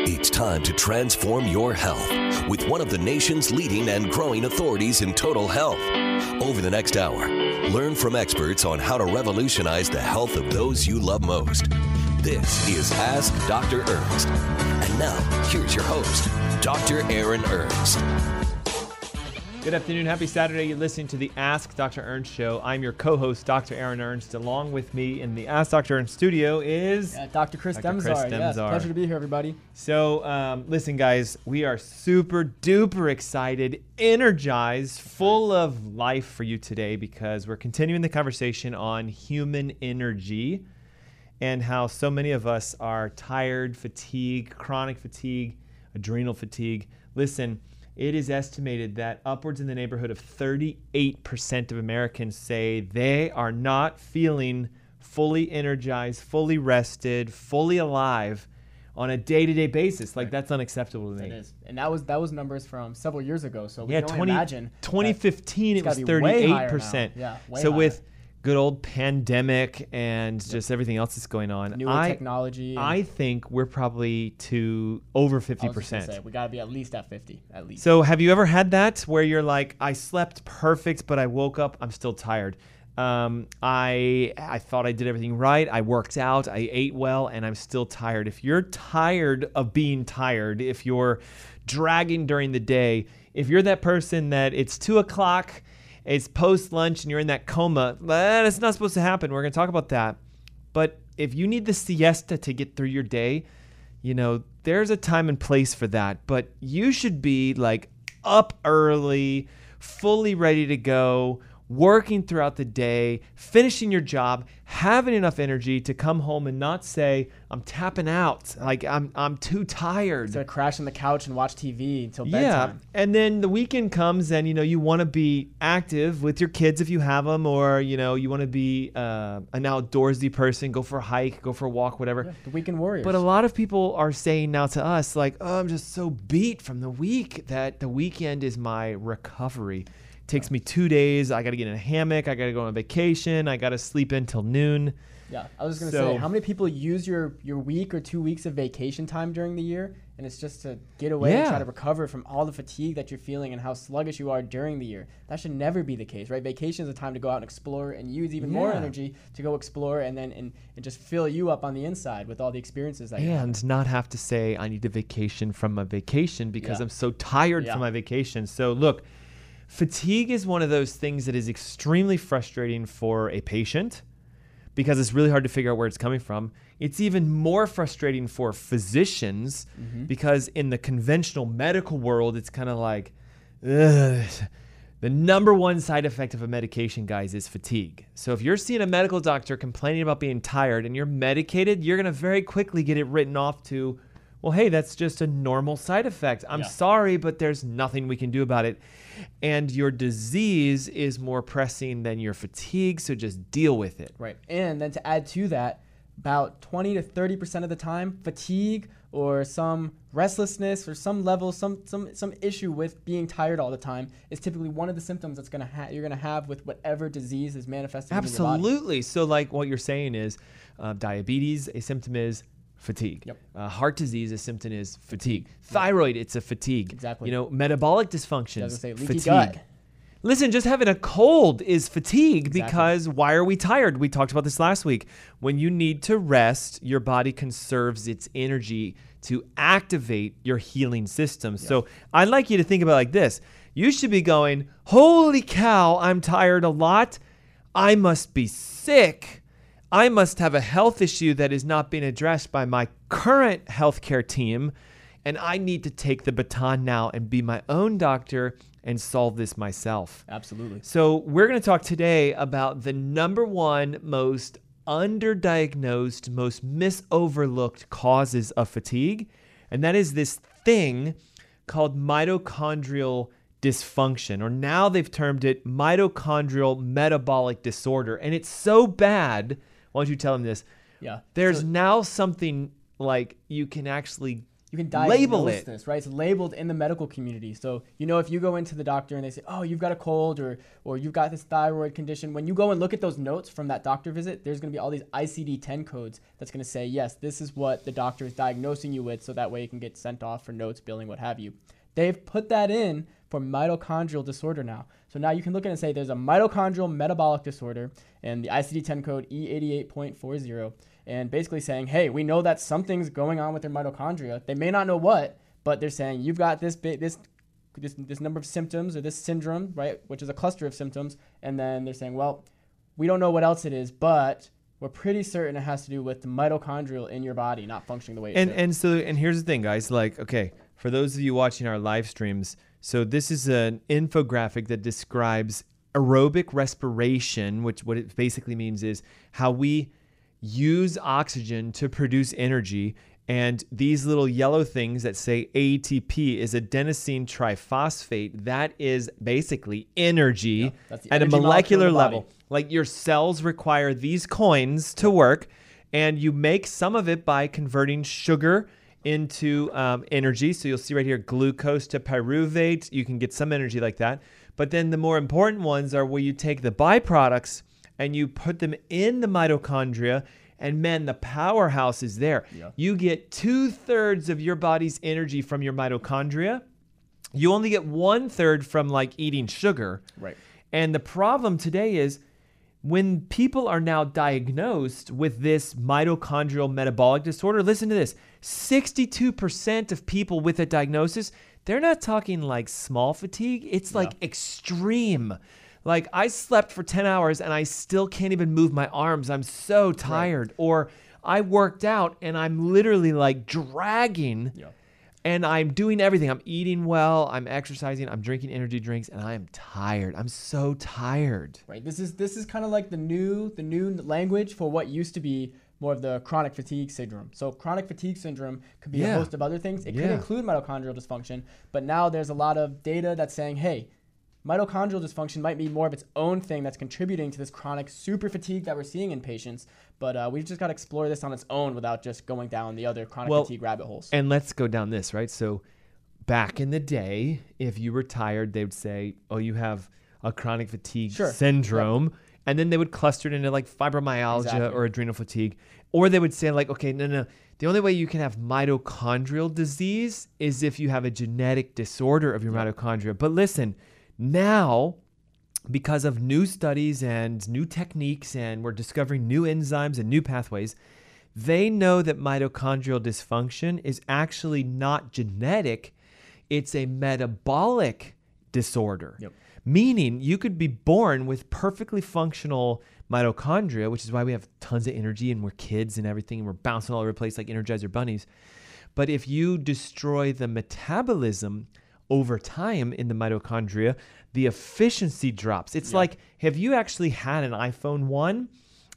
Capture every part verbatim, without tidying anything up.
It's time to transform your health with one of the nation's leading and growing authorities in total health. Over the next hour, learn from experts on how to revolutionize the health of those you love most. This is Ask Doctor Ernst. And now, here's your host, Doctor Aaron Ernst. Good afternoon. Happy Saturday. You're listening to the Ask Doctor Ernst Show. I'm your co-host, Doctor Aaron Ernst. Along with me in the Ask Doctor Ernst studio is... Yeah, Doctor Chris Demzar. Chris Demzar. Yes, pleasure to be here, everybody. So, um, listen, guys, we are super duper excited, energized, full of life for you today because we're continuing the conversation on human energy and how so many of us are tired, fatigue, chronic fatigue, adrenal fatigue. Listen... It is estimated that upwards in the neighborhood of thirty-eight percent of Americans say they are not feeling fully energized, fully rested, fully alive on a day-to-day basis. Like, that's unacceptable to me. It is. And that was that was numbers from several years ago, so we yeah, can only imagine. twenty fifteen, it was thirty-eight percent. Yeah, way so higher. With good old pandemic and yep. just everything else that's going on. Newer I, technology. I think we're probably to over fifty percent. Say, we got to be at least at fifty, at least. So have you ever had that where you're like, I slept perfect, but I woke up, I'm still tired. Um, I I thought I did everything right. I worked out, I ate well, and I'm still tired. If you're tired of being tired, if you're dragging during the day, if you're that person that it's two o'clock, it's post-lunch and you're in that coma. That's not supposed to happen. We're going to talk about that. But if you need the siesta to get through your day, you know, there's a time and place for that. But you should be like up early, fully ready to go, working throughout the day, finishing your job, having enough energy to come home and not say, I'm tapping out, like I'm I'm too tired. So I crash on the couch and watch T V until bedtime. Yeah, and then the weekend comes and you know you want to be active with your kids if you have them, or you know you want to be uh, an outdoorsy person, go for a hike, go for a walk, whatever. Yeah, the weekend warriors. But a lot of people are saying now to us like, oh, I'm just so beat from the week that the weekend is my recovery. Takes me two days. I got to get in a hammock. I got to go on vacation. I got to sleep in till noon. Yeah, I was going to so, say, how many people use your, your week or two weeks of vacation time during the year, and it's just to get away yeah. and try to recover from all the fatigue that you're feeling and how sluggish you are during the year? That should never be the case, right? Vacation is a time to go out and explore and use even yeah. more energy to go explore and then and, and just fill you up on the inside with all the experiences that you have. And not have to say, I need a vacation from my vacation because yeah. I'm so tired yeah. from my vacation. So look, fatigue is one of those things that is extremely frustrating for a patient because it's really hard to figure out where it's coming from. It's even more frustrating for physicians mm-hmm. because in the conventional medical world, it's kind of like, ugh. The number one side effect of a medication, guys, is fatigue. So if you're seeing a medical doctor complaining about being tired and you're medicated, you're going to very quickly get it written off to, well, hey, that's just a normal side effect. I'm yeah. sorry, but there's nothing we can do about it. And your disease is more pressing than your fatigue, so just deal with it. Right. And then to add to that, about twenty to thirty percent of the time, fatigue or some restlessness or some level, some some some issue with being tired all the time is typically one of the symptoms that's gonna ha- you're gonna have with whatever disease is manifesting in your body. Absolutely. So like what you're saying is uh, diabetes, a symptom is fatigue. Yep. Uh, heart disease, a symptom is fatigue. Thyroid, it's a fatigue. Exactly. You know, metabolic dysfunctions, doesn't say leaky fatigue. Gut. Listen, just having a cold is fatigue exactly. because why are we tired? We talked about this last week. When you need to rest, your body conserves its energy to activate your healing system. Yep. So I'd like you to think about it like this. you should be going, holy cow, I'm tired a lot. I must be sick. I must have a health issue that is not being addressed by my current healthcare team, and I need to take the baton now and be my own doctor and solve this myself. Absolutely. So we're going to talk today about the number one most underdiagnosed, most misoverlooked causes of fatigue, and that is this thing called mitochondrial dysfunction, or now they've termed it mitochondrial metabolic disorder. And it's so bad. Why don't you tell them this? Yeah. There's so, now something like you can actually you can label it. This, right? It's labeled in the medical community. So, you know, if you go into the doctor and they say, oh, you've got a cold or or you've got this thyroid condition, when you go and look at those notes from that doctor visit, there's going to be all these I C D ten codes that's going to say, yes, this is what the doctor is diagnosing you with. So that way you can get sent off for notes, billing, what have you. They've put that in for mitochondrial disorder now. So now you can look at it and say there's a mitochondrial metabolic disorder and the I C D ten code E eighty-eight point forty, and basically saying, hey, we know that something's going on with their mitochondria. They may not know what, but they're saying you've got this big, this, this, this number of symptoms or this syndrome, right, which is a cluster of symptoms. And then they're saying, well, we don't know what else it is, but we're pretty certain it has to do with the mitochondrial in your body not functioning the way it and, should. And so, and here's the thing, guys, like, okay, for those of you watching our live streams, so this is an infographic that describes aerobic respiration, which what it basically means is how we use oxygen to produce energy. And these little yellow things that say A T P is adenosine triphosphate. That is basically energy, yeah, that's the at energy a molecular level. Like your cells require these coins to work, and you make some of it by converting sugar into um, energy. So you'll see right here, glucose to pyruvate. You can get some energy like that. But then the more important ones are where you take the byproducts and you put them in the mitochondria, and man, the powerhouse is there. Yeah. You get two thirds of your body's energy from your mitochondria. You only get one third from like eating sugar. Right. And the problem today is when people are now diagnosed with this mitochondrial metabolic disorder, listen to this, sixty-two percent of people with a diagnosis, they're not talking like small fatigue, it's like yeah. extreme. Like I slept for ten hours and I still can't even move my arms, I'm so tired. Right. Or I worked out and I'm literally like dragging yeah. and I'm doing everything. I'm eating well, I'm exercising, I'm drinking energy drinks, and I am tired. I'm so tired. Right. This is this is kind of like the new the new language for what used to be more of the chronic fatigue syndrome. So chronic fatigue syndrome could be yeah. a host of other things. It yeah. could include mitochondrial dysfunction, but now there's a lot of data that's saying, hey, mitochondrial dysfunction might be more of its own thing that's contributing to this chronic super fatigue that we're seeing in patients, but uh, we've just got to explore this on its own without just going down the other chronic well, fatigue rabbit holes. And let's go down this, right? So back in the day, if you were tired, they would say, oh, you have a chronic fatigue sure. syndrome, yep. and then they would cluster it into like fibromyalgia exactly. or adrenal fatigue, or they would say like, okay, no, no, the only way you can have mitochondrial disease is if you have a genetic disorder of your yep. mitochondria. But listen, now, because of new studies and new techniques, and we're discovering new enzymes and new pathways, they know that mitochondrial dysfunction is actually not genetic. It's a metabolic disorder, yep. meaning you could be born with perfectly functional mitochondria, which is why we have tons of energy and we're kids and everything, and we're bouncing all over the place like Energizer bunnies. But if you destroy the metabolism over time in the mitochondria, the efficiency drops. It's yeah. like, have you actually had an iPhone one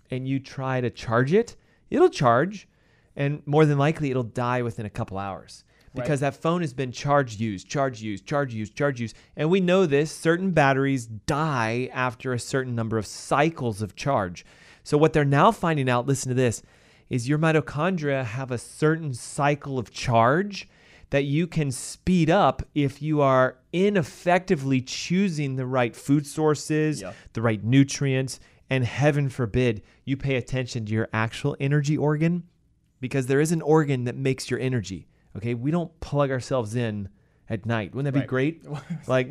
and you try to charge it? It'll charge, and more than likely it'll die within a couple hours because right. that phone has been charge used, charge used, charge used, charge used. And we know this, certain batteries die after a certain number of cycles of charge. So what they're now finding out, listen to this, is your mitochondria have a certain cycle of charge that you can speed up if you are ineffectively choosing the right food sources, yeah. the right nutrients, and heaven forbid you pay attention to your actual energy organ, because there is an organ that makes your energy, okay? We don't plug ourselves in at night. Wouldn't that right. be great? Like,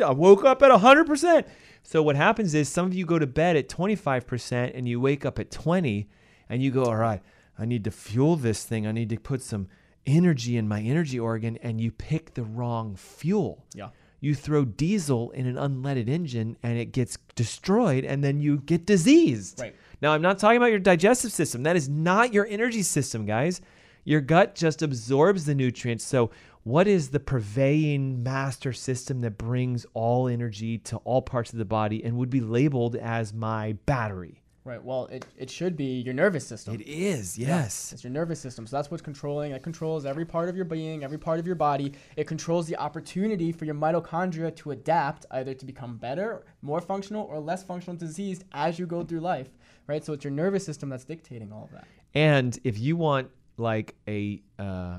I woke up at one hundred percent. So what happens is some of you go to bed at twenty-five percent and you wake up at twenty and you go, all right, I need to fuel this thing. I need to put some energy in my energy organ, and you pick the wrong fuel. Yeah. you throw diesel in an unleaded engine and it gets destroyed and then you get diseased. Right. Now, I'm not talking about your digestive system. That is not your energy system, guys. Your gut just absorbs the nutrients. So what is the purveying master system that brings all energy to all parts of the body and would be labeled as my battery? Right. Well, it, it should be your nervous system. It is, yes. Yeah, it's your nervous system. So that's what's controlling. It controls every part of your being, every part of your body. It controls the opportunity for your mitochondria to adapt, either to become better, more functional, or less functional, diseased as you go through life. Right. So it's your nervous system that's dictating all of that. And if you want like a uh,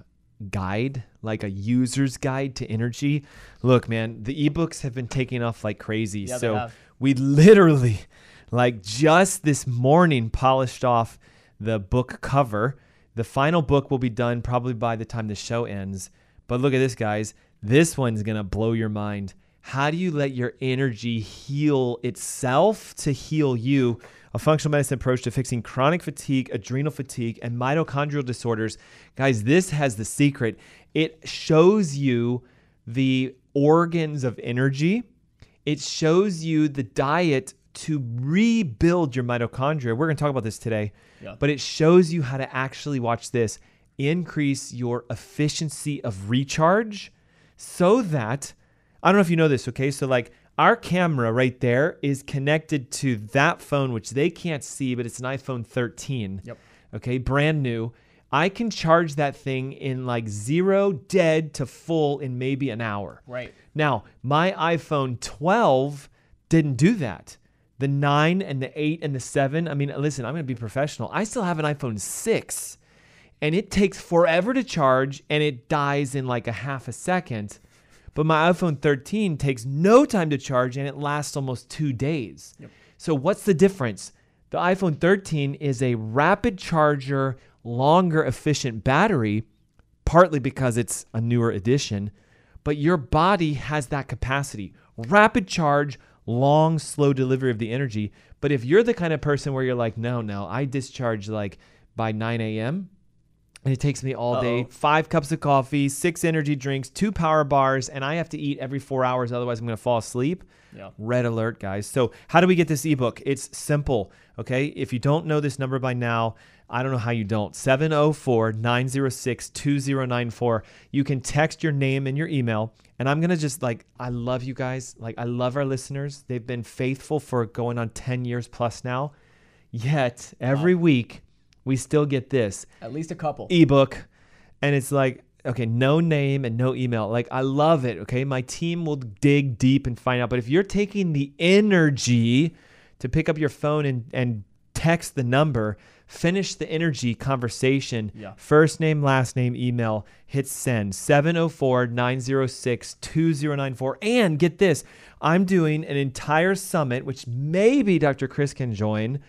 guide, like a user's guide to energy, look, man, the ebooks have been taking off like crazy. Yeah, so they have. We literally... Like just this morning, polished off the book cover. The final book will be done probably by the time the show ends. But look at this, guys. This one's going to blow your mind. How do you let your energy heal itself to heal you? A functional medicine approach to fixing chronic fatigue, adrenal fatigue, and mitochondrial disorders. Guys, this has the secret. It shows you the organs of energy. It shows you the diet to rebuild your mitochondria. We're going to talk about this today, yeah. But it shows you how to actually, watch this, increase your efficiency of recharge so that, I don't know if you know this, okay? So like our camera right there is connected to that phone, which they can't see, but it's an iPhone thirteen, yep. Okay? Brand new. I can charge that thing in like zero dead to full in maybe an hour. Right. Now, my iPhone twelve didn't do that. The nine and the eight and the seven. I mean, listen, I'm going to be professional. I still have an iPhone six and it takes forever to charge and it dies in like a half a second. But my iPhone thirteen takes no time to charge and it lasts almost two days. Yep. So what's the difference? The iPhone thirteen is a rapid charger, longer efficient battery, partly because it's a newer edition, but your body has that capacity. Rapid charge, long, slow delivery of the energy. But if you're the kind of person where you're like, no, no, I discharge like by nine a.m. and it takes me all Uh-oh. day, five cups of coffee, six energy drinks, two power bars, and I have to eat every four hours. Otherwise, I'm going to fall asleep. Yeah. Red alert, guys. So how do we get this ebook? It's simple. Okay. If you don't know this number by now, I don't know how you don't. seven oh four, nine oh six, two oh nine four. You can text your name and your email. And I'm going to just like, I love you guys. Like, I love our listeners. They've been faithful for going on ten years plus now. Yet every wow. week we still get this. At least a couple. Ebook. And it's like, okay, no name and no email. Like, I love it. Okay. My team will dig deep and find out. But if you're taking the energy to pick up your phone and, and text the number, finish the energy conversation, yeah. First name, last name, email, hit send, seven oh four, nine oh six, two oh nine four. And get this, I'm doing an entire summit, which maybe Doctor Chris can join,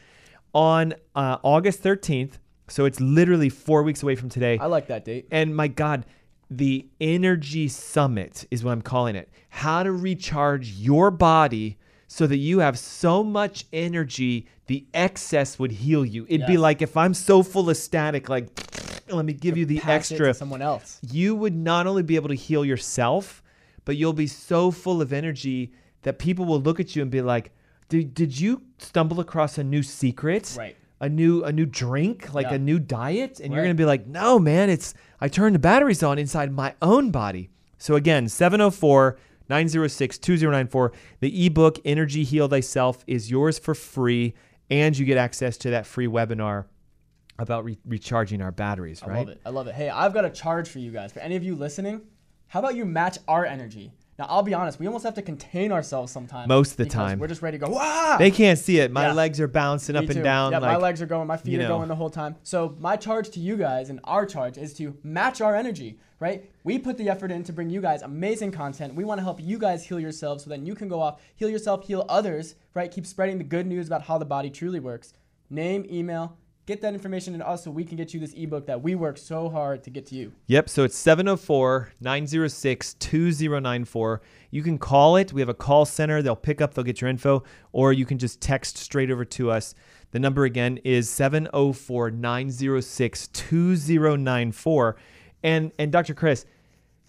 on uh, August thirteenth. So it's literally four weeks away from today. I like that date. And my God, the Energy Summit is what I'm calling it. How to recharge your body so that you have so much energy, the excess would heal you. It'd yes. be like if I'm so full of static, like, let me give you, you the pass extra. It to someone else. You would not only be able to heal yourself, but you'll be so full of energy that people will look at you and be like, did, did you stumble across a new secret? Right. A new a new drink, like yeah. a new diet? And right. you're going to be like, no, man, it's I turned the batteries on inside my own body. So again, seven oh four, nine oh six, two oh nine four. The ebook, Energy Heal Thyself, is yours for free, and you get access to that free webinar about re- recharging our batteries, right? I love it. I love it. Hey, I've got a charge for you guys. For any of you listening, how about you match our energy? Now, I'll be honest. We almost have to contain ourselves sometimes. Most of the time. We're just ready to go, wah! They can't see it. My yeah. legs are bouncing Me up and too. down. Yeah, like, my legs are going. My feet are know. going the whole time. So my charge to you guys and our charge is to match our energy, right? We put the effort in to bring you guys amazing content. We want to help you guys heal yourselves so then you can go off, heal yourself, heal others, right? Keep spreading the good news about how the body truly works. Name, email. Get that information in us so we can get you this ebook that we work so hard to get to you. Yep. So it's seven oh four, nine oh six, two oh nine four. You can call it. We have a call center. They'll pick up. They'll get your info. Or you can just text straight over to us. The number again is seven oh four, nine oh six, two oh nine four. And, and Doctor Chris,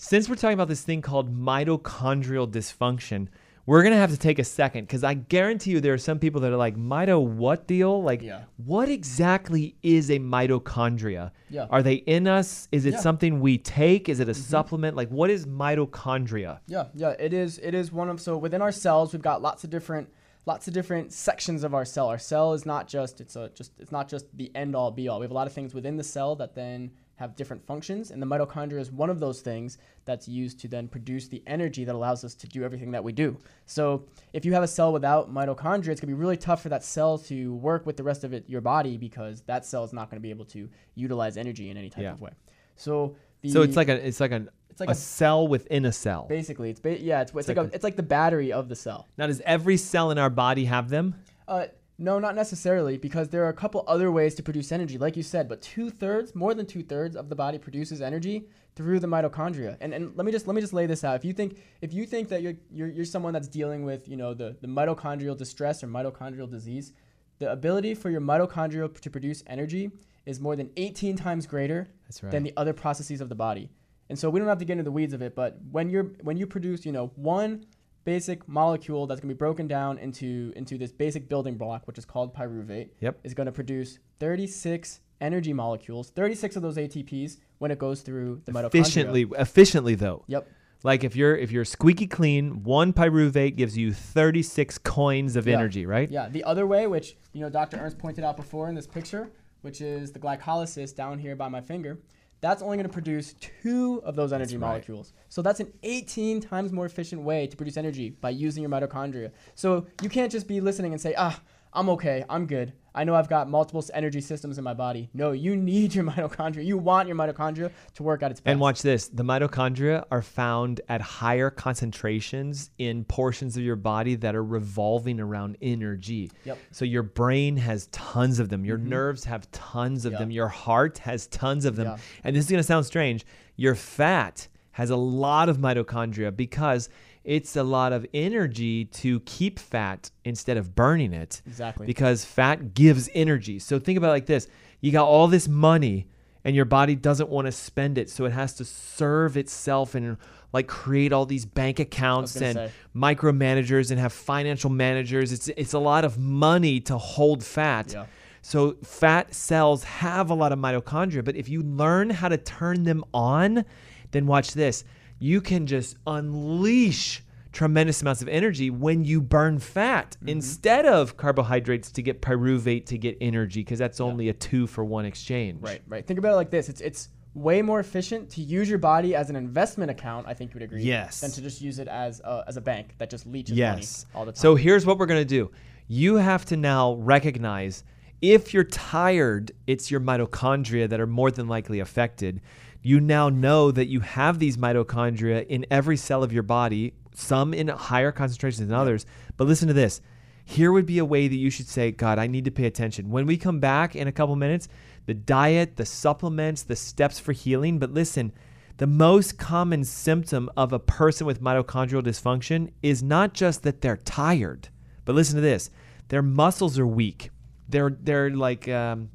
Since we're talking about this thing called mitochondrial dysfunction, we're going to have to take a second, because I guarantee you there are some people that are like, mito what deal? Like, yeah. what exactly is a mitochondria? Yeah. Are they in us? Is it yeah. something we take? Is it a mm-hmm. supplement? Like, what is mitochondria? Yeah, yeah, it is. It is one of, so within our cells, we've got lots of different lots of different sections of our cell. Our cell is not just, it's a, just, it's not just the end all be all. We have a lot of things within the cell that then have different functions, and the mitochondria is one of those things that's used to then produce the energy that allows us to do everything that we do. So if you have a cell without mitochondria, it's gonna be really tough for that cell to work with the rest of it, your body, because that cell is not gonna be able to utilize energy in any type yeah. of way. So the, so it's like a it's like an It's like a, a cell within a cell. Basically, it's ba yeah, it's, it's, it's like, like a, it's like the battery of the cell. Now, does every cell in our body have them? Uh, no, not necessarily, because there are a couple other ways to produce energy, like you said. But two thirds, more than two thirds, of the body produces energy through the mitochondria. And and let me just let me just lay this out. If you think if you think that you're you're, you're someone that's dealing with you know the the mitochondrial distress or mitochondrial disease, the ability for your mitochondria to produce energy is more than eighteen times greater That's right. than the other processes of the body. And so we don't have to get into the weeds of it, but when you're when you produce, you know, one basic molecule that's gonna be broken down into into this basic building block, which is called pyruvate, yep. is gonna produce thirty-six energy molecules, thirty-six of those A T Ps when it goes through the mitochondria. Efficiently, efficiently though. Yep. Like if you're if you're squeaky clean, one pyruvate gives you thirty-six coins of yeah. energy, right? Yeah. The other way, which you know Doctor Ernst pointed out before in this picture, which is the glycolysis down here by my finger. That's only going to produce two of those energy right. molecules. So that's an eighteen times more efficient way to produce energy by using your mitochondria. So you can't just be listening and say, ah, I'm okay, I'm good. I know I've got multiple energy systems in my body. No, you need your mitochondria. You want your mitochondria to work at its best. And watch this. The mitochondria are found at higher concentrations in portions of your body that are revolving around energy. Yep. So your brain has tons of them. Your mm-hmm. nerves have tons of yep. them. Your heart has tons of them. Yeah. And this is going to sound strange. Your fat has a lot of mitochondria because it's a lot of energy to keep fat instead of burning it. Exactly. Because fat gives energy. So think about it like this. You got all this money and your body doesn't want to spend it. So it has to serve itself and like create all these bank accounts and say. micromanagers and have financial managers. It's, it's a lot of money to hold fat. Yeah. So fat cells have a lot of mitochondria, but if you learn how to turn them on, then watch this. You can just unleash tremendous amounts of energy when you burn fat mm-hmm. instead of carbohydrates to get pyruvate to get energy, because that's yeah. only a two for one exchange. Right, right. Think about it like this. It's it's way more efficient to use your body as an investment account, I think you would agree, yes. than to just use it as a, as a bank that just leaches yes. money all the time. So here's what we're going to do. You have to now recognize if you're tired, it's your mitochondria that are more than likely affected. You now know that you have these mitochondria in every cell of your body, some in higher concentrations than others. But listen to this. Here would be a way that you should say, God, I need to pay attention. When we come back in a couple minutes, the diet, the supplements, the steps for healing. But listen, the most common symptom of a person with mitochondrial dysfunction is not just that they're tired, but listen to this. Their muscles are weak. They're, they're like, um,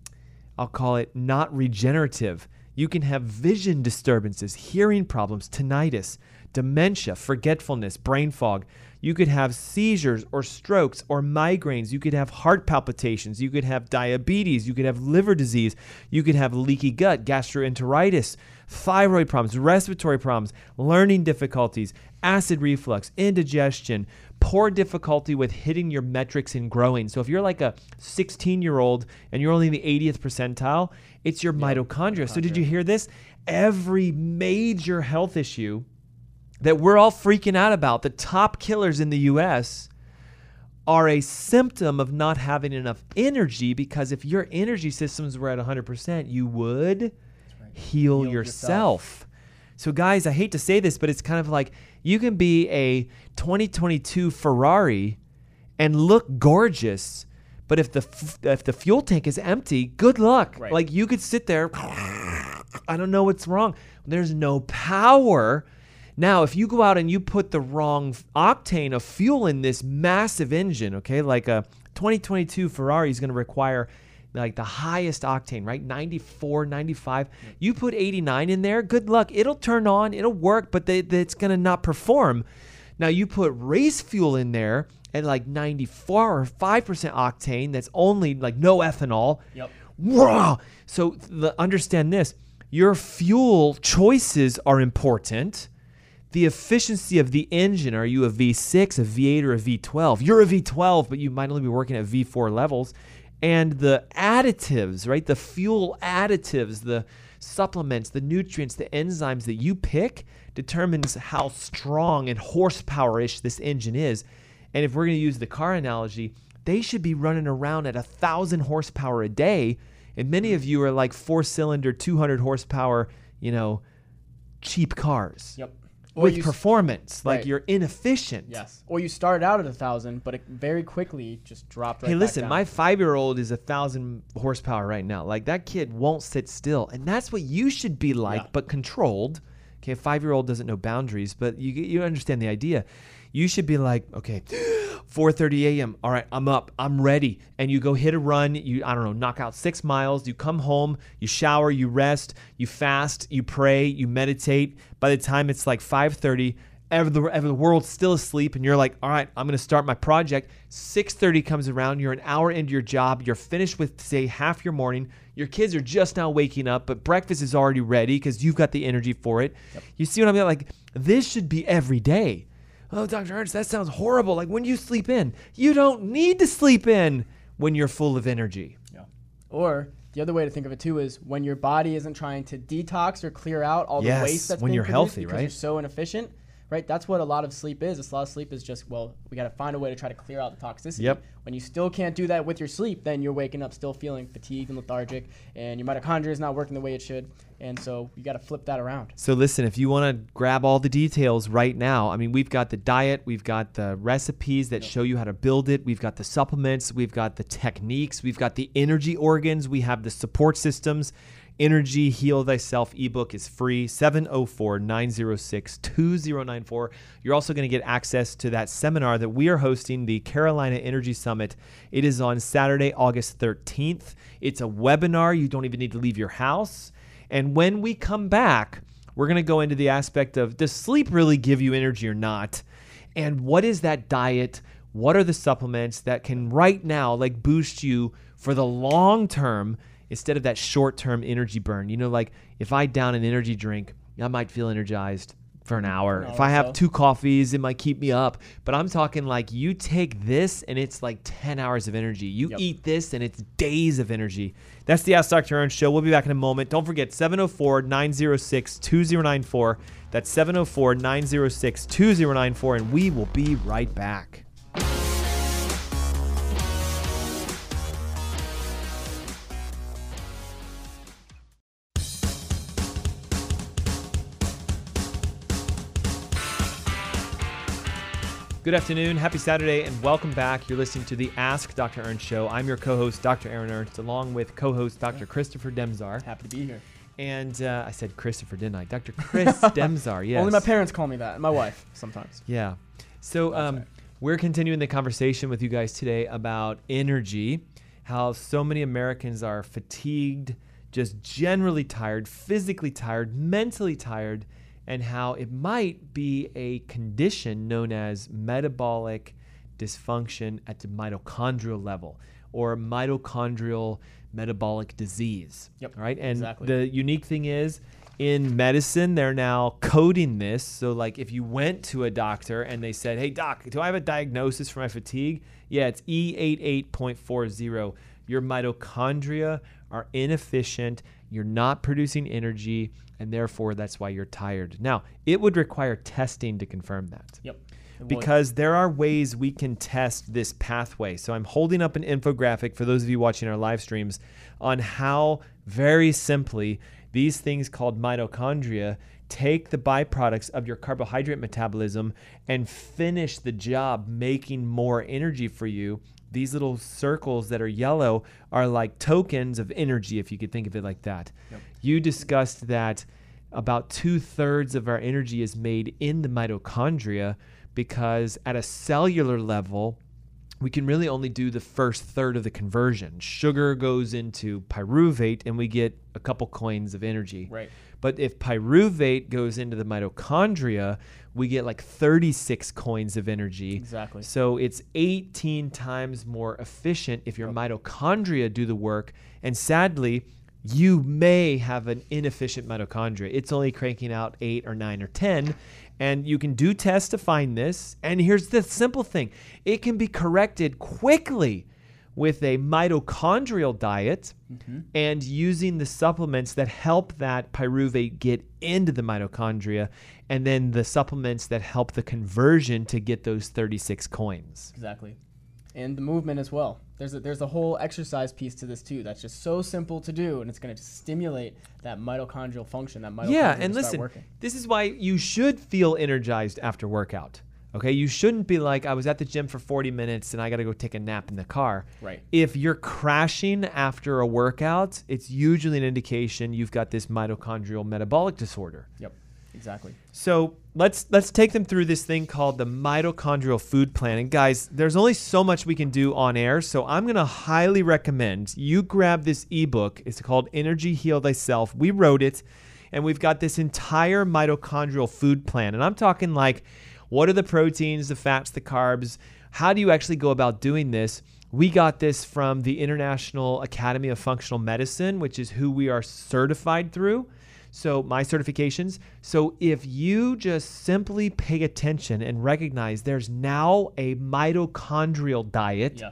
I'll call it not regenerative. You can have vision disturbances, hearing problems, tinnitus, dementia, forgetfulness, brain fog. You could have seizures or strokes or migraines. You could have heart palpitations. You could have diabetes. You could have liver disease. You could have leaky gut, gastroenteritis, thyroid problems, respiratory problems, learning difficulties, acid reflux, indigestion, poor difficulty with hitting your metrics and growing. So if you're like a sixteen-year-old and you're only in the eightieth percentile, it's your yeah, mitochondria. mitochondria. So did you hear this? Every major health issue that we're all freaking out about, the top killers in the U S are a symptom of not having enough energy, because if your energy systems were at one hundred percent, you would right. heal, heal yourself. yourself. So guys, I hate to say this, but it's kind of like you can be a twenty twenty-two Ferrari and look gorgeous, but if the f if the fuel tank is empty, good luck. Right. Like you could sit there, I don't know what's wrong. There's no power. Now, if you go out and you put the wrong octane of fuel in this massive engine, okay, like a twenty twenty-two Ferrari is going to require like the highest octane, right? ninety-four, ninety-five. You put eighty-nine in there, good luck. It'll turn on, it'll work, but they, they, it's going to not perform. Now you put race fuel in there at like ninety-four or five percent octane, that's only like no ethanol. Yep. Wow. So the, understand this, your fuel choices are important. The efficiency of the engine, are you a V six, a V eight, or a V twelve? You're a V twelve, but you might only be working at V four levels. And the additives, right? The fuel additives, the supplements, the nutrients, the enzymes that you pick determines how strong and horsepower-ish this engine is. And if we're going to use the car analogy, they should be running around at one thousand horsepower a day. And many of you are like four-cylinder, two hundred horsepower, you know, cheap cars. Yep. Or with you, performance, right. Like you're inefficient. Yes. Or you started out at a thousand, but it very quickly just dropped right. Hey, listen, back down. My five-year-old is a thousand horsepower right now. Like that kid won't sit still, and that's what you should be like, yeah. But controlled. Okay, a five-year-old doesn't know boundaries, but you you understand the idea. You should be like, okay, four thirty a m All right, I'm up. I'm ready. And you go hit a run. You, I don't know, knock out six miles. You come home. You shower. You rest. You fast. You pray. You meditate. By the time it's like five thirty, ever the, ever the world's still asleep, and you're like, all right, I'm going to start my project. six thirty comes around. You're an hour into your job. You're finished with, say, half your morning. Your kids are just now waking up, but breakfast is already ready because you've got the energy for it. Yep. You see what I mean? Like, this should be every day. Oh, Doctor Ernst, that sounds horrible. Like, when you sleep in, you don't need to sleep in when you're full of energy. Yeah. Or the other way to think of it, too, is when your body isn't trying to detox or clear out all yes, the waste that's when you're healthy, because right? You're so inefficient, right? That's what a lot of sleep is. A lot of sleep is just, well, we got to find a way to try to clear out the toxicity. Yep. When you still can't do that with your sleep, then you're waking up still feeling fatigued and lethargic, and your mitochondria is not working the way it should. And so you got to flip that around. So listen, if you want to grab all the details right now, I mean, we've got the diet, we've got the recipes that show you how to build it. We've got the supplements, we've got the techniques, we've got the energy organs, we have the support systems. Energy Heal Thyself ebook is free, seven oh four, nine oh six, two oh nine four. You're also going to get access to that seminar that we are hosting, the Carolina Energy Summit. It is on Saturday, August thirteenth. It's a webinar. You don't even need to leave your house. And when we come back, we're going to go into the aspect of, does sleep really give you energy or not? And what is that diet? What are the supplements that can right now like boost you for the long term instead of that short-term energy burn? You know, like if I down an energy drink, I might feel energized for an hour. An hour if I have so. two coffees, it might keep me up. But I'm talking like you take this and it's like ten hours of energy. You yep. eat this and it's days of energy. That's the Ask Doctor Ernst Show. We'll be back in a moment. Don't forget, seven oh four, nine oh six, two oh nine four. That's seven oh four, nine oh six, two oh nine four, and we will be right back. Good afternoon, happy Saturday, and welcome back. You're listening to the Ask Doctor Ernst Show. I'm your co-host, Doctor Aaron Ernst, along with co-host Doctor Christopher Demzar. Happy to be here. And uh, I said Christopher, didn't I? Doctor Chris Demzar, yes. Only my parents call me that, and my wife sometimes. Yeah. So um, right. We're continuing the conversation with you guys today about energy, how so many Americans are fatigued, just generally tired, physically tired, mentally tired, and how it might be a condition known as metabolic dysfunction at the mitochondrial level, or mitochondrial metabolic disease. Yep. Right? And exactly. The unique thing is, in medicine, they're now coding this. So like if you went to a doctor and they said, hey doc, do I have a diagnosis for my fatigue? Yeah, it's E eighty-eight point forty. Your mitochondria are inefficient. You're not producing energy, and therefore that's why you're tired. Now, it would require testing to confirm that. Yep. Because there are ways we can test this pathway. So I'm holding up an infographic for those of you watching our live streams on how, very simply, these things called mitochondria take the byproducts of your carbohydrate metabolism and finish the job making more energy for you. These little circles that are yellow are like tokens of energy, if you could think of it like that. Yep. You discussed that about two-thirds of our energy is made in the mitochondria because at a cellular level, we can really only do the first third of the conversion. Sugar goes into pyruvate and we get a couple coins of energy. Right. But if pyruvate goes into the mitochondria, we get like thirty-six coins of energy. Exactly. So it's eighteen times more efficient if your okay. mitochondria do the work. And sadly, you may have an inefficient mitochondria. It's only cranking out eight or nine or ten. And you can do tests to find this. And here's the simple thing. It can be corrected quickly with a mitochondrial diet mm-hmm. and using the supplements that help that pyruvate get into the mitochondria, and then the supplements that help the conversion to get those thirty-six coins. Exactly. And the movement as well. There's a, there's a whole exercise piece to this too that's just so simple to do, and it's going to stimulate that mitochondrial function, that mitochondria yeah, and listen, start working. This is why you should feel energized after workout. Okay, you shouldn't be like, I was at the gym for forty minutes and I got to go take a nap in the car. Right. If you're crashing after a workout, it's usually an indication you've got this mitochondrial metabolic disorder. Yep, exactly. So let's let's take them through this thing called the mitochondrial food plan. And guys, there's only so much we can do on air, so I'm going to highly recommend you grab this ebook. It's called Energy Heal Thyself. We wrote it, and we've got this entire mitochondrial food plan. And I'm talking like, what are the proteins, the fats, the carbs? How do you actually go about doing this? We got this from the International Academy of Functional Medicine, which is who we are certified through. So my certifications. So if you just simply pay attention and recognize there's now a mitochondrial diet, yeah.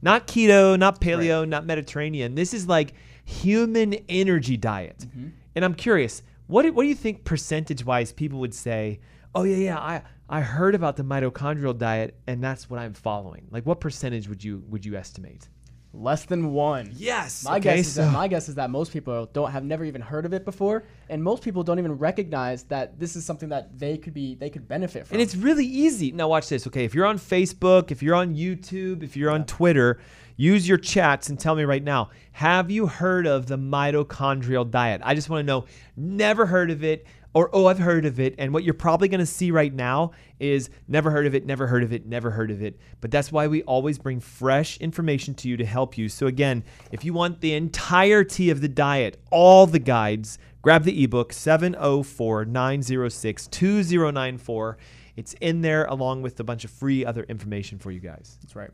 not keto, not paleo, right. not Mediterranean. This is like human energy diet. Mm-hmm. And I'm curious, what do, what do you think percentage-wise people would say, oh yeah, yeah, I, I heard about the mitochondrial diet and that's what I'm following? Like, what percentage would you would you estimate? Less than one. Yes. My okay, guess is so. that my guess is that most people don't have never even heard of it before, and most people don't even recognize that this is something that they could be they could benefit from. And it's really easy. Now watch this. Okay, if you're on Facebook, if you're on YouTube, if you're on yeah. Twitter, use your chats and tell me right now, have you heard of the mitochondrial diet? I just want to know, never heard of it, or oh, I've heard of it. And what you're probably going to see right now is never heard of it, never heard of it, never heard of it. But that's why we always bring fresh information to you to help you. So again, if you want the entirety of the diet, all the guides, grab the ebook seven oh four, nine oh six, two oh nine four. It's in there along with a bunch of free other information for you guys. That's right.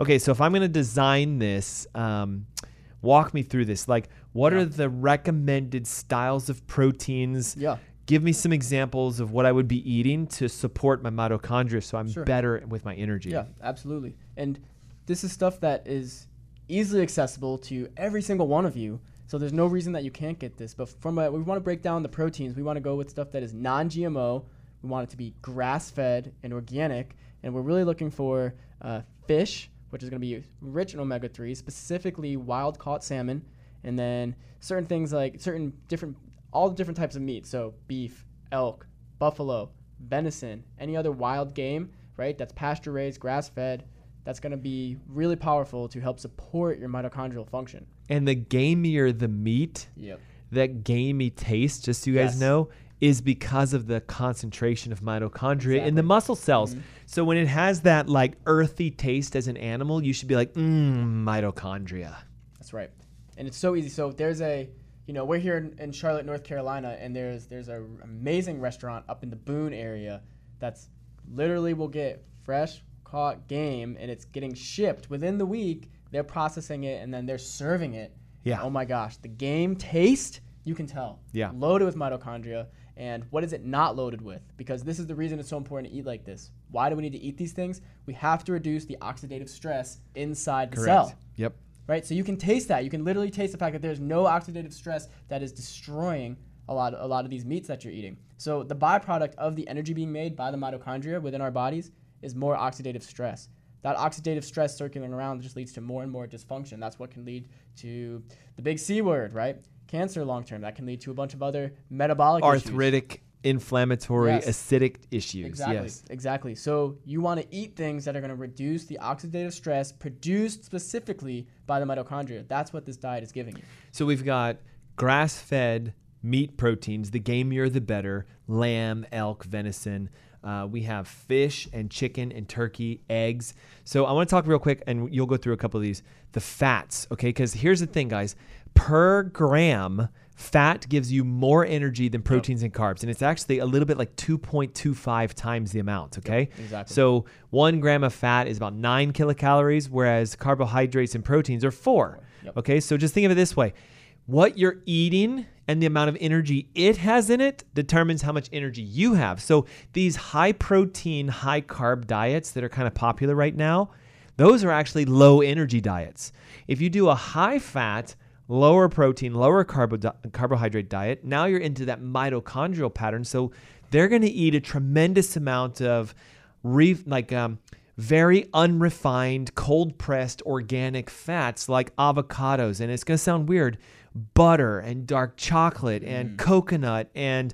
Okay, so if I'm going to design this, um, walk me through this. Like, what yeah. are the recommended styles of proteins? Yeah. Give me some examples of what I would be eating to support my mitochondria so I'm sure. better with my energy. Yeah, absolutely. And this is stuff that is easily accessible to every single one of you. So there's no reason that you can't get this. But from a, we want to break down the proteins. We want to go with stuff that is non-G M O. We want it to be grass-fed and organic. And we're really looking for uh, fish, which is going to be rich in omega three, specifically wild-caught salmon. And then certain things like certain different, all the different types of meat. So beef, elk, buffalo, venison, any other wild game, right? That's pasture raised, grass fed. That's going to be really powerful to help support your mitochondrial function. And the gamier the meat, yep. that gamey taste, just so you guys yes. know, is because of the concentration of mitochondria exactly. in the muscle cells. Mm-hmm. So when it has that like earthy taste as an animal, you should be like, mmm, mitochondria. That's right. And it's so easy. So there's a, you know, we're here in, in Charlotte, North Carolina, and there's there's an amazing restaurant up in the Boone area that's literally will get fresh caught game, and it's getting shipped within the week. They're processing it, and then they're serving it. Yeah. And oh, my gosh. The game taste, you can tell. Yeah. Loaded with mitochondria. And what is it not loaded with? Because this is the reason it's so important to eat like this. Why do we need to eat these things? We have to reduce the oxidative stress inside the Correct. Cell. Yep. Right, so you can taste that. You can literally taste the fact that there's no oxidative stress that is destroying a lot, a lot of these meats that you're eating. So the byproduct of the energy being made by the mitochondria within our bodies is more oxidative stress. That oxidative stress circulating around just leads to more and more dysfunction. That's what can lead to the big C word, right? Cancer long-term. That can lead to a bunch of other metabolic Arthritic. Issues. Inflammatory, yes. acidic issues. Exactly. Yes. Exactly. So you want to eat things that are going to reduce the oxidative stress produced specifically by the mitochondria. That's what this diet is giving you. So we've got grass-fed meat proteins, the gamier the better, lamb, elk, venison, Uh, we have fish and chicken and turkey, eggs. So I want to talk real quick, and you'll go through a couple of these. The fats, okay? Because here's the thing, guys. Per gram, fat gives you more energy than proteins yep. and carbs. And it's actually a little bit like two point two five times the amount, okay? Yep, exactly. So one gram of fat is about nine kilocalories, whereas carbohydrates and proteins are four, yep. okay? So just think of it this way. What you're eating and the amount of energy it has in it determines how much energy you have. So these high protein, high carb diets that are kind of popular right now, those are actually low energy diets. If you do a high fat, lower protein, lower carbo- carbohydrate diet, now you're into that mitochondrial pattern. So they're going to eat a tremendous amount of re- like um, very unrefined, cold-pressed organic fats like avocados. And it's going to sound weird. Butter and dark chocolate and mm. coconut and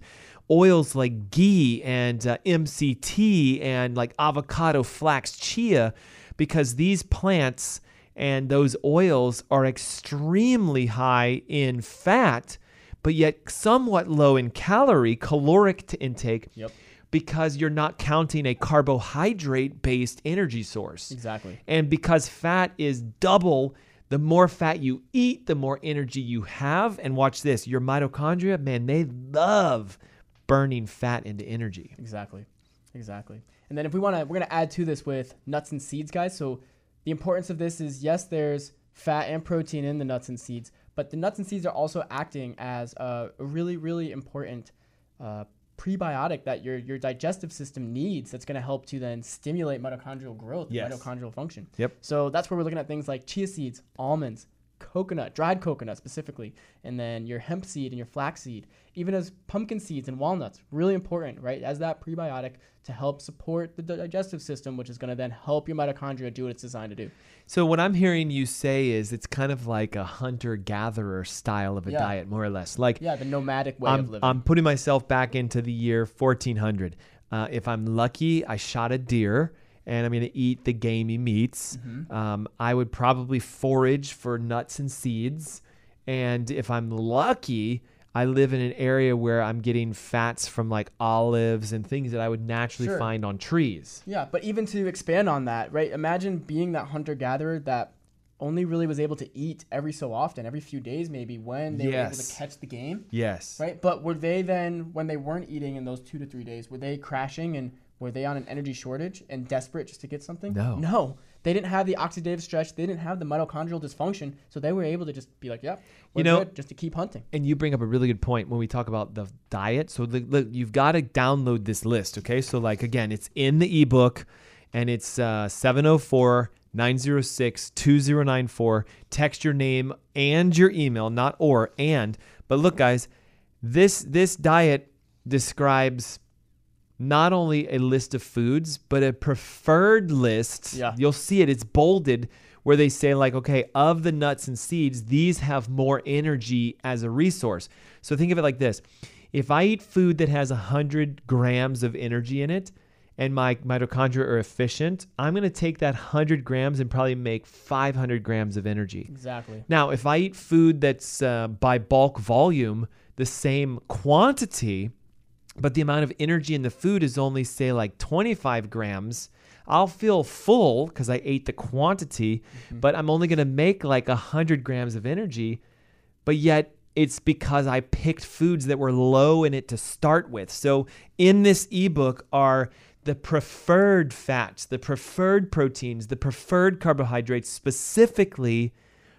oils like ghee and uh, M C T and like avocado, flax, chia, because these plants and those oils are extremely high in fat, but yet somewhat low in calorie, caloric intake. Yep. Because you're not counting a carbohydrate-based energy source. Exactly. And because fat is double, the more fat you eat, the more energy you have. And watch this, your mitochondria, man, they love burning fat into energy. Exactly, exactly. And then if we want to, we're going to add to this with nuts and seeds, guys. So the importance of this is, yes, there's fat and protein in the nuts and seeds, but the nuts and seeds are also acting as a really, really important uh prebiotic that your your digestive system needs, that's going to help to then stimulate mitochondrial growth, yes. and mitochondrial function. Yep. So that's where we're looking at things like chia seeds, almonds, coconut, dried coconut specifically, and then your hemp seed and your flax seed, even as pumpkin seeds and walnuts, really important, right? As that prebiotic to help support the digestive system, which is going to then help your mitochondria do what it's designed to do. So what I'm hearing you say is it's kind of like a hunter-gatherer style of a yeah. diet, more or less. Like yeah, the nomadic way I'm, of living. I'm putting myself back into the year fourteen hundred. Uh, if I'm lucky, I shot a deer. And I'm going to eat the gamey meats. Mm-hmm. Um, I would probably forage for nuts and seeds. And if I'm lucky, I live in an area where I'm getting fats from like olives and things that I would naturally sure. find on trees. Yeah, but even to expand on that, right? Imagine being that hunter-gatherer that only really was able to eat every so often, every few days maybe, when they yes. were able to catch the game. Yes. Right? But were they then, when they weren't eating in those two to three days, were they crashing and... were they on an energy shortage and desperate just to get something? No. No. They didn't have the oxidative stress. They didn't have the mitochondrial dysfunction. So they were able to just be like, yep, we're you know, good, just to keep hunting. And you bring up a really good point when we talk about the diet. So the, look, you've got to download this list, okay? So like, again, it's in the ebook, and it's uh, seven oh four, nine oh six, two oh nine four. Text your name and your email, not or, and. But look, guys, this this diet describes... not only a list of foods, but a preferred list. Yeah. You'll see it, it's bolded, where they say like, okay, of the nuts and seeds, these have more energy as a resource. So think of it like this. If I eat food that has one hundred grams of energy in it and my mitochondria are efficient, I'm gonna take that one hundred grams and probably make five hundred grams of energy. Exactly. Now, if I eat food that's uh, by bulk volume, the same quantity, but the amount of energy in the food is only, say, like twenty-five grams, I'll feel full because I ate the quantity, mm-hmm. but I'm only going to make like one hundred grams of energy, but yet it's because I picked foods that were low in it to start with. So in this ebook are the preferred fats, the preferred proteins, the preferred carbohydrates specifically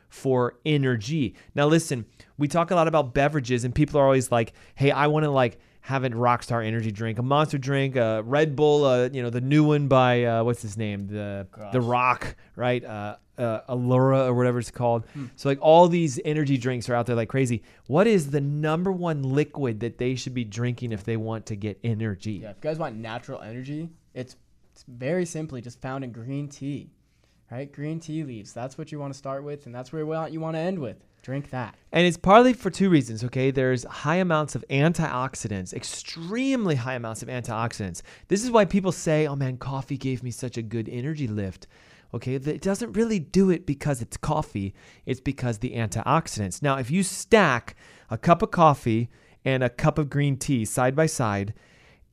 for energy. Now, listen, we talk a lot about beverages, and people are always like, hey, I want to like... have a Rockstar energy drink, a Monster drink, a Red Bull, uh, you know, the new one by, uh, what's his name? The Gosh. The Rock, right? Uh, uh, Allura or whatever it's called. Hmm. So like all these energy drinks are out there like crazy. What is the number one liquid that they should be drinking if they want to get energy? Yeah, if you guys want natural energy, it's, it's very simply just found in green tea, right? Green tea leaves. That's what you want to start with, and that's where you want to end with. Drink that. And it's partly for two reasons, okay? There's high amounts of antioxidants, extremely high amounts of antioxidants. This is why people say, oh man, coffee gave me such a good energy lift. Okay, it doesn't really do it because it's coffee. It's because the antioxidants. Now, if you stack a cup of coffee and a cup of green tea side by side,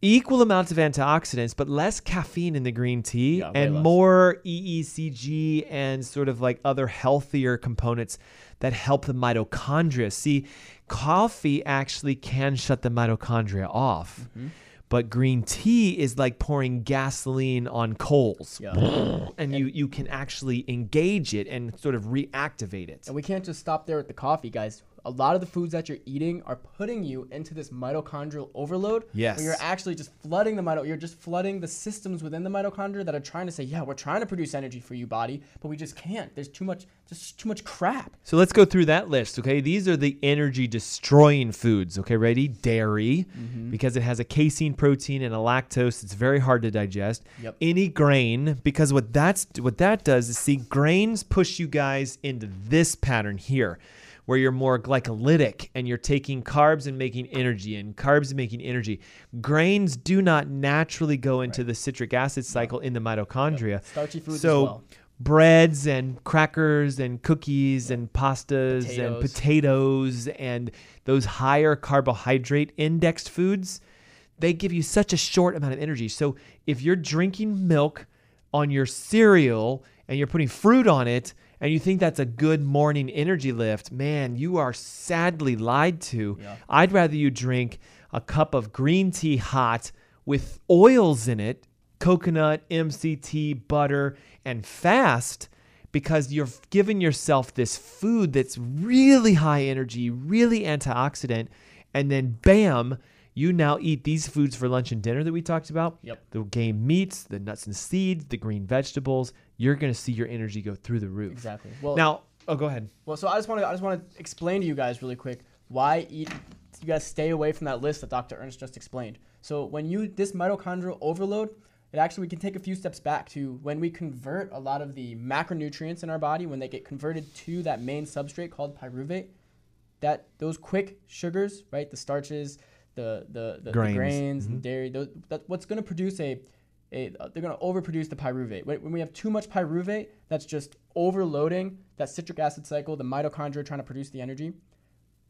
equal amounts of antioxidants, but less caffeine in the green tea, yeah, and less. More E G C G and sort of like other healthier components that help the mitochondria. See, coffee actually can shut the mitochondria off, mm-hmm. but green tea is like pouring gasoline on coals, yeah. and, and you you can actually engage it and sort of reactivate it. And we can't just stop there with the coffee, guys. A lot of the foods that you're eating are putting you into this mitochondrial overload. Yes. Where you're actually just flooding the mito- you're just flooding the systems within the mitochondria that are trying to say, yeah, we're trying to produce energy for you, body, but we just can't. There's too much, just too much crap. So let's go through that list, okay? These are the energy destroying foods, okay? Ready? Dairy, mm-hmm. because it has a casein protein and a lactose. It's very hard to digest. Yep. Any grain, because what that's what that does is, see, grains push you guys into this pattern here, where you're more glycolytic and you're taking carbs and making energy and carbs and making energy. Grains do not naturally go into right. the citric acid cycle yeah. in the mitochondria. Yeah. Starchy foods so, as well. Breads and crackers and cookies yeah. and pastas potatoes. and potatoes and those higher carbohydrate indexed foods, they give you such a short amount of energy. So if you're drinking milk on your cereal and you're putting fruit on it, and you think that's a good morning energy lift, man, you are sadly lied to. Yeah. I'd rather you drink a cup of green tea hot with oils in it, coconut, M C T, butter, and fast, because you're giving yourself this food that's really high energy, really antioxidant, and then bam, you now eat these foods for lunch and dinner that we talked about, yep. the game meats, the nuts and seeds, the green vegetables. You're going to see your energy go through the roof. Exactly. Well, now, oh, go ahead. Well, so I just want to I just want to explain to you guys really quick why eat, you guys stay away from that list that Doctor Ernst just explained. So when you, this mitochondrial overload, it actually, we can take a few steps back to when we convert a lot of the macronutrients in our body, when they get converted to that main substrate called pyruvate, that those quick sugars, right, the starches, the, the, the grains, the, grains, mm-hmm. the dairy, those, that, what's going to produce a... A, they're going to overproduce the pyruvate. When, when we have too much pyruvate, that's just overloading that citric acid cycle, the mitochondria trying to produce the energy.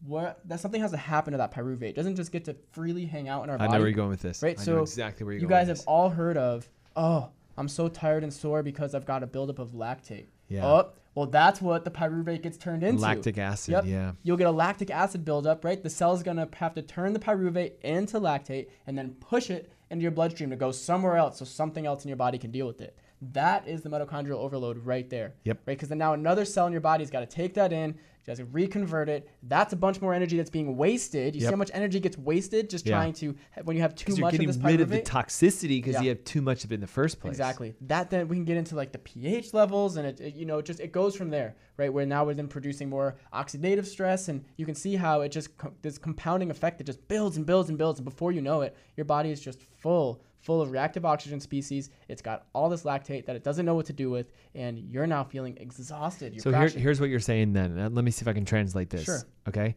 What, that something has to happen to that pyruvate. It doesn't just get to freely hang out in our I body. I know where you're going with this. Right? I so know exactly where you're you going. You guys with have this. all heard of, oh, I'm so tired and sore because I've got a buildup of lactate. Yeah. Oh, well, that's what the pyruvate gets turned into. Lactic acid, yep. yeah. You'll get a lactic acid buildup, right? The cell's going to have to turn the pyruvate into lactate and then push it into your bloodstream to go somewhere else so something else in your body can deal with it. That is the mitochondrial overload right there. Yep. Right? Because then now another cell in your body's got to take that in, just reconvert it. That's a bunch more energy that's being wasted. You yep. see how much energy gets wasted just yeah. trying to, when you have too much of this pyruvate? Because you're getting rid of the toxicity because yeah. you have too much of it in the first place. Exactly. That then we can get into like the pH levels and it, it you know, it just, it goes from there, right? Where now we're then producing more oxidative stress and you can see how it just, co- this compounding effect that just builds and builds and builds. And before you know it, your body is just full full of reactive oxygen species. It's got all this lactate that it doesn't know what to do with, and you're now feeling exhausted. You're so here, here's what you're saying then. Uh, let me see if I can translate this. Sure. Okay.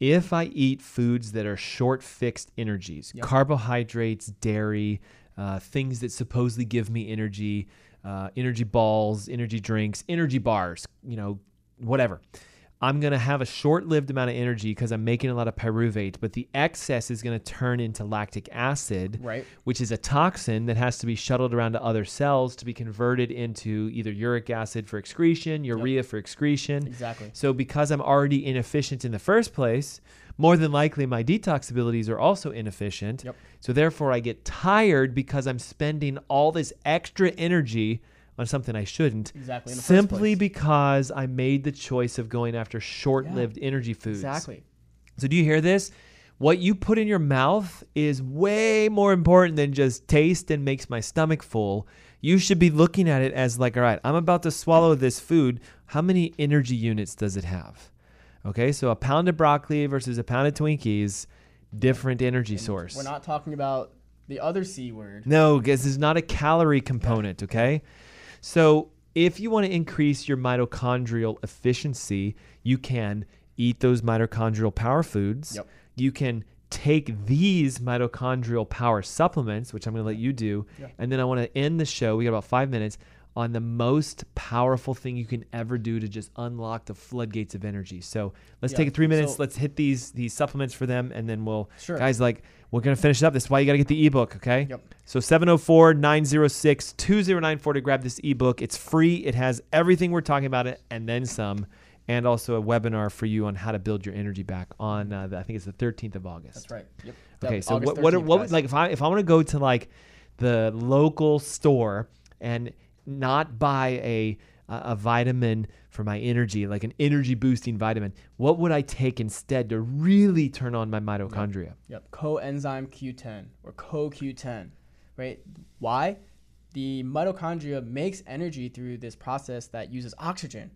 If I eat foods that are short fixed energies, yep. carbohydrates, dairy, uh, things that supposedly give me energy, uh, energy balls, energy drinks, energy bars, you know, whatever. I'm going to have a short-lived amount of energy because I'm making a lot of pyruvate, but the excess is going to turn into lactic acid, right. which is a toxin that has to be shuttled around to other cells to be converted into either uric acid for excretion, urea yep. for excretion. Exactly. So because I'm already inefficient in the first place, more than likely my detox abilities are also inefficient. Yep. So therefore I get tired because I'm spending all this extra energy on something I shouldn't, exactly, in the simply first place. Because I made the choice of going after short-lived yeah, energy foods. Exactly. So do you hear this? What you put in your mouth is way more important than just taste and makes my stomach full. You should be looking at it as like, all right, I'm about to swallow this food. How many energy units does it have? Okay, so a pound of broccoli versus a pound of Twinkies, different energy and source. We're not talking about the other C word. No, because it's not a calorie component, okay? So if you want to increase your mitochondrial efficiency, you can eat those mitochondrial power foods. Yep. You can take these mitochondrial power supplements, which I'm going to let you do. Yeah. And then I want to end the show. We got about five minutes on the most powerful powerful thing you can ever do to just unlock the floodgates of energy. So let's yeah. take it three minutes. So, let's hit these these supplements for them, and then we'll sure. guys like we're gonna finish it up. That's why you gotta get the ebook, okay? Yep. So seven oh four, nine oh six, two oh nine four to grab this ebook. It's free. It has everything we're talking about it and then some, and also a webinar for you on how to build your energy back on uh, the, I think it's the thirteenth of August. That's right. Yep. Okay. So August what what, thirteenth, what guys. Like if I if I want to go to like the local store and not buy a a vitamin for my energy, like an energy boosting vitamin, what would I take instead to really turn on my mitochondria? Yep. Yep. Coenzyme Q ten or co Q ten, right? Why? The mitochondria makes energy through this process that uses oxygen,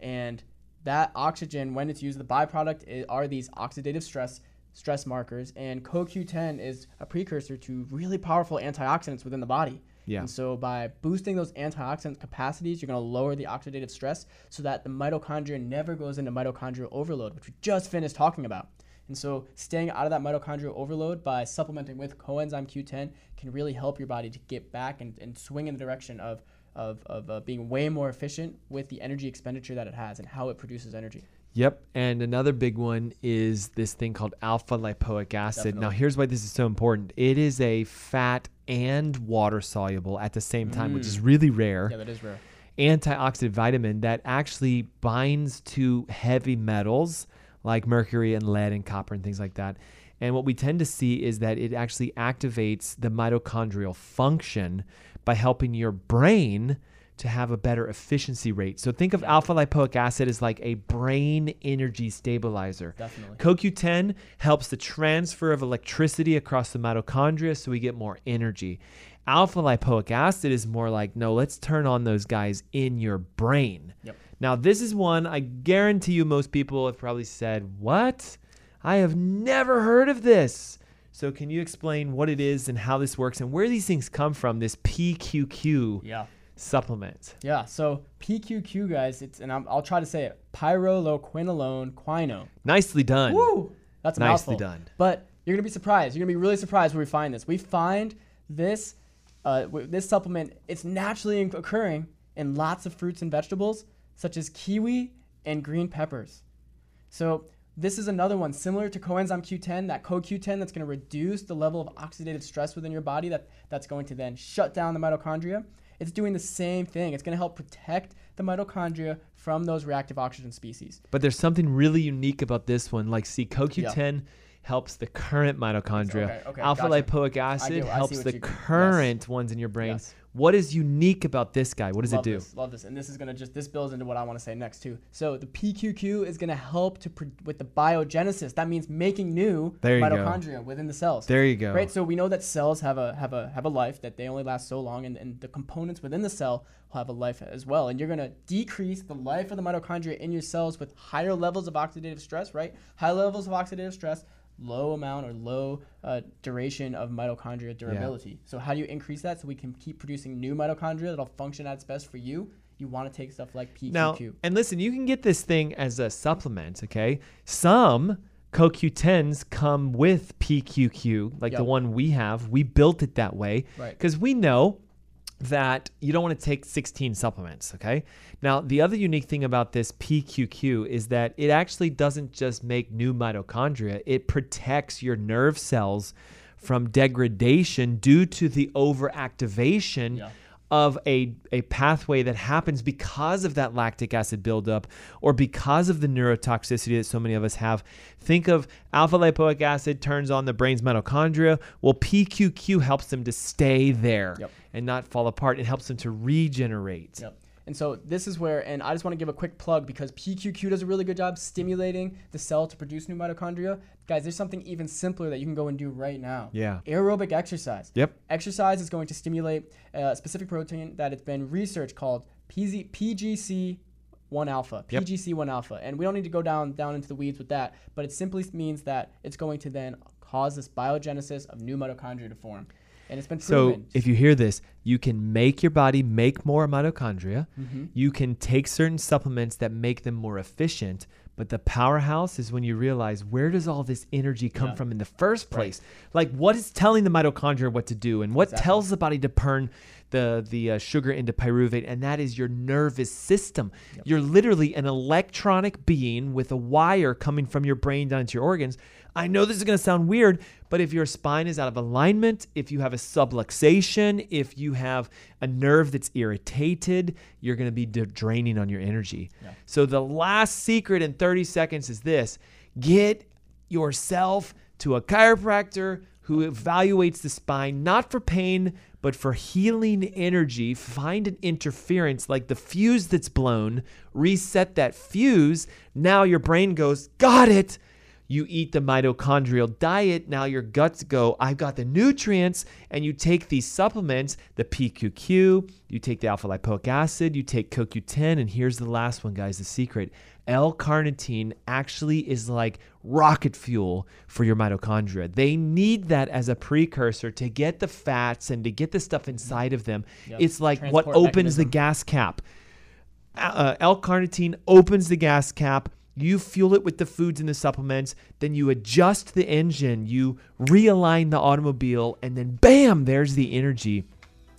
and that oxygen, when it's used, the byproduct are these oxidative stress stress markers, and co Q ten is a precursor to really powerful antioxidants within the body. Yeah. And so by boosting those antioxidant capacities, you're going to lower the oxidative stress so that the mitochondria never goes into mitochondrial overload, which we just finished talking about. And so staying out of that mitochondrial overload by supplementing with coenzyme Q ten can really help your body to get back and, and swing in the direction of of, of uh, being way more efficient with the energy expenditure that it has and how it produces energy. Yep. And another big one is this thing called alpha lipoic acid. Definitely. Now, here's why this is so important. It is a fat and water soluble at the same time, mm. which is really rare. Yeah, that is rare. Antioxidant vitamin that actually binds to heavy metals like mercury and lead and copper and things like that. And what we tend to see is that it actually activates the mitochondrial function by helping your brain to have a better efficiency rate. So think of alpha lipoic acid as like a brain energy stabilizer. Definitely. co Q ten helps the transfer of electricity across the mitochondria so we get more energy. Alpha lipoic acid is more like, no, let's turn on those guys in your brain. Yep. Now, this is one I guarantee you most people have probably said, what? I have never heard of this. So can you explain what it is and how this works and where these things come from, this P Q Q yeah. supplement? Yeah, so P Q Q, guys, it's and I'm, I'll try to say it, pyrroloquinoline quinone. Nicely done. Woo! That's a Nicely mouthful. Done. But you're going to be surprised. You're going to be really surprised when we find this. We find this, uh, this supplement, it's naturally occurring in lots of fruits and vegetables, such as kiwi and green peppers. So this is another one similar to coenzyme Q ten, that co Q ten that's going to reduce the level of oxidative stress within your body that, that's going to then shut down the mitochondria. It's doing the same thing. It's going to help protect the mitochondria from those reactive oxygen species. But there's something really unique about this one. Like, see, co Q ten yeah. helps the current mitochondria. Okay, okay, alpha gotcha. Lipoic acid helps the current yes. ones in your brain. Yes. What is unique about this guy? What does love it do? This, love this. And this is going to just, this builds into what I want to say next too. So the P Q Q is going to help to pro- with the biogenesis. That means making new there mitochondria within the cells. There you go. Right? So we know that cells have a have a, have a life, that they only last so long, and, and the components within the cell will have a life as well. And you're going to decrease the life of the mitochondria in your cells with higher levels of oxidative stress, right? High levels of oxidative stress, low amount or low uh, duration of mitochondria durability. Yeah. So how do you increase that so we can keep producing new mitochondria that'll function at its best for you? You want to take stuff like P Q Q. Now, and listen, you can get this thing as a supplement, okay? Some co Q tens come with P Q Q, like yep. the one we have. We built it that way because right. we know that you don't want to take sixteen supplements, okay? Now, the other unique thing about this P Q Q is that it actually doesn't just make new mitochondria, it protects your nerve cells from degradation due to the overactivation yeah. of a, a pathway that happens because of that lactic acid buildup or because of the neurotoxicity that so many of us have. Think of alpha lipoic acid turns on the brain's mitochondria. Well, P Q Q helps them to stay there yep. and not fall apart. It helps them to regenerate. Yep. And so this is where, and I just want to give a quick plug because P Q Q does a really good job stimulating the cell to produce new mitochondria. Guys, there's something even simpler that you can go and do right now. Yeah. Aerobic exercise. Yep. Exercise is going to stimulate a specific protein that it's been researched called P G C one alpha. Yep. P G C one alpha. And we don't need to go down, down into the weeds with that, but it simply means that it's going to then cause this biogenesis of new mitochondria to form. And it's been proven. So if you hear this, you can make your body make more mitochondria. Mm-hmm. You can take certain supplements that make them more efficient, But the powerhouse is when you realize, where does all this energy come yeah. from in the first place? Right. Like, what is telling the mitochondria what to do, and what exactly. tells the body to burn the, the uh, sugar into pyruvate? And that is your nervous system. Yep. You're literally an electronic being with a wire coming from your brain down into your organs. I know this is going to sound weird, but if your spine is out of alignment, if you have a subluxation, if you have a nerve that's irritated, you're going to be draining on your energy. Yeah. So the last secret in thirty seconds is this: get yourself to a chiropractor who evaluates the spine, not for pain, but for healing energy. Find an interference, like the fuse that's blown, reset that fuse. Now your brain goes, got it. You eat the mitochondrial diet, now your guts go, I've got the nutrients, and you take these supplements, the P Q Q, you take the alpha lipoic acid, you take C O Q ten, and here's the last one, guys, the secret. L-carnitine actually is like rocket fuel for your mitochondria. They need that as a precursor to get the fats and to get the stuff inside of them. Yep. It's like transport what opens mechanism. The gas cap. Uh, L-carnitine opens the gas cap. You fuel it with the foods and the supplements, then you adjust the engine, you realign the automobile, and then bam, there's the energy.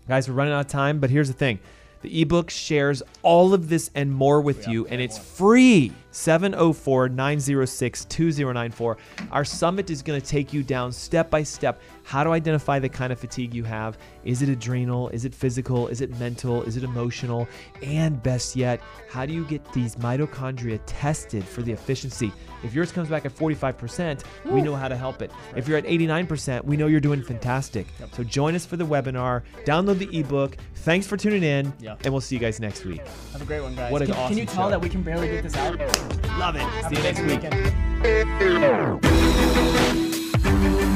Guys, we're running out of time, but here's the thing. The ebook shares all of this and more with you, and it's free. seven oh four, nine oh six, two oh nine four. Our summit is going to take you down step by step. How to identify the kind of fatigue you have. Is it adrenal? Is it physical? Is it mental? Is it emotional? And best yet, how do you get these mitochondria tested for the efficiency? If yours comes back at forty-five percent, we know how to help it. If you're at eighty-nine percent, we know you're doing fantastic. So join us for the webinar. Download the ebook. Thanks for tuning in, yeah. and we'll see you guys next week. Have a great one, guys. What an can, awesome Can you tell show. That we can barely get this out? Love it. Have See you next weekend. weekend.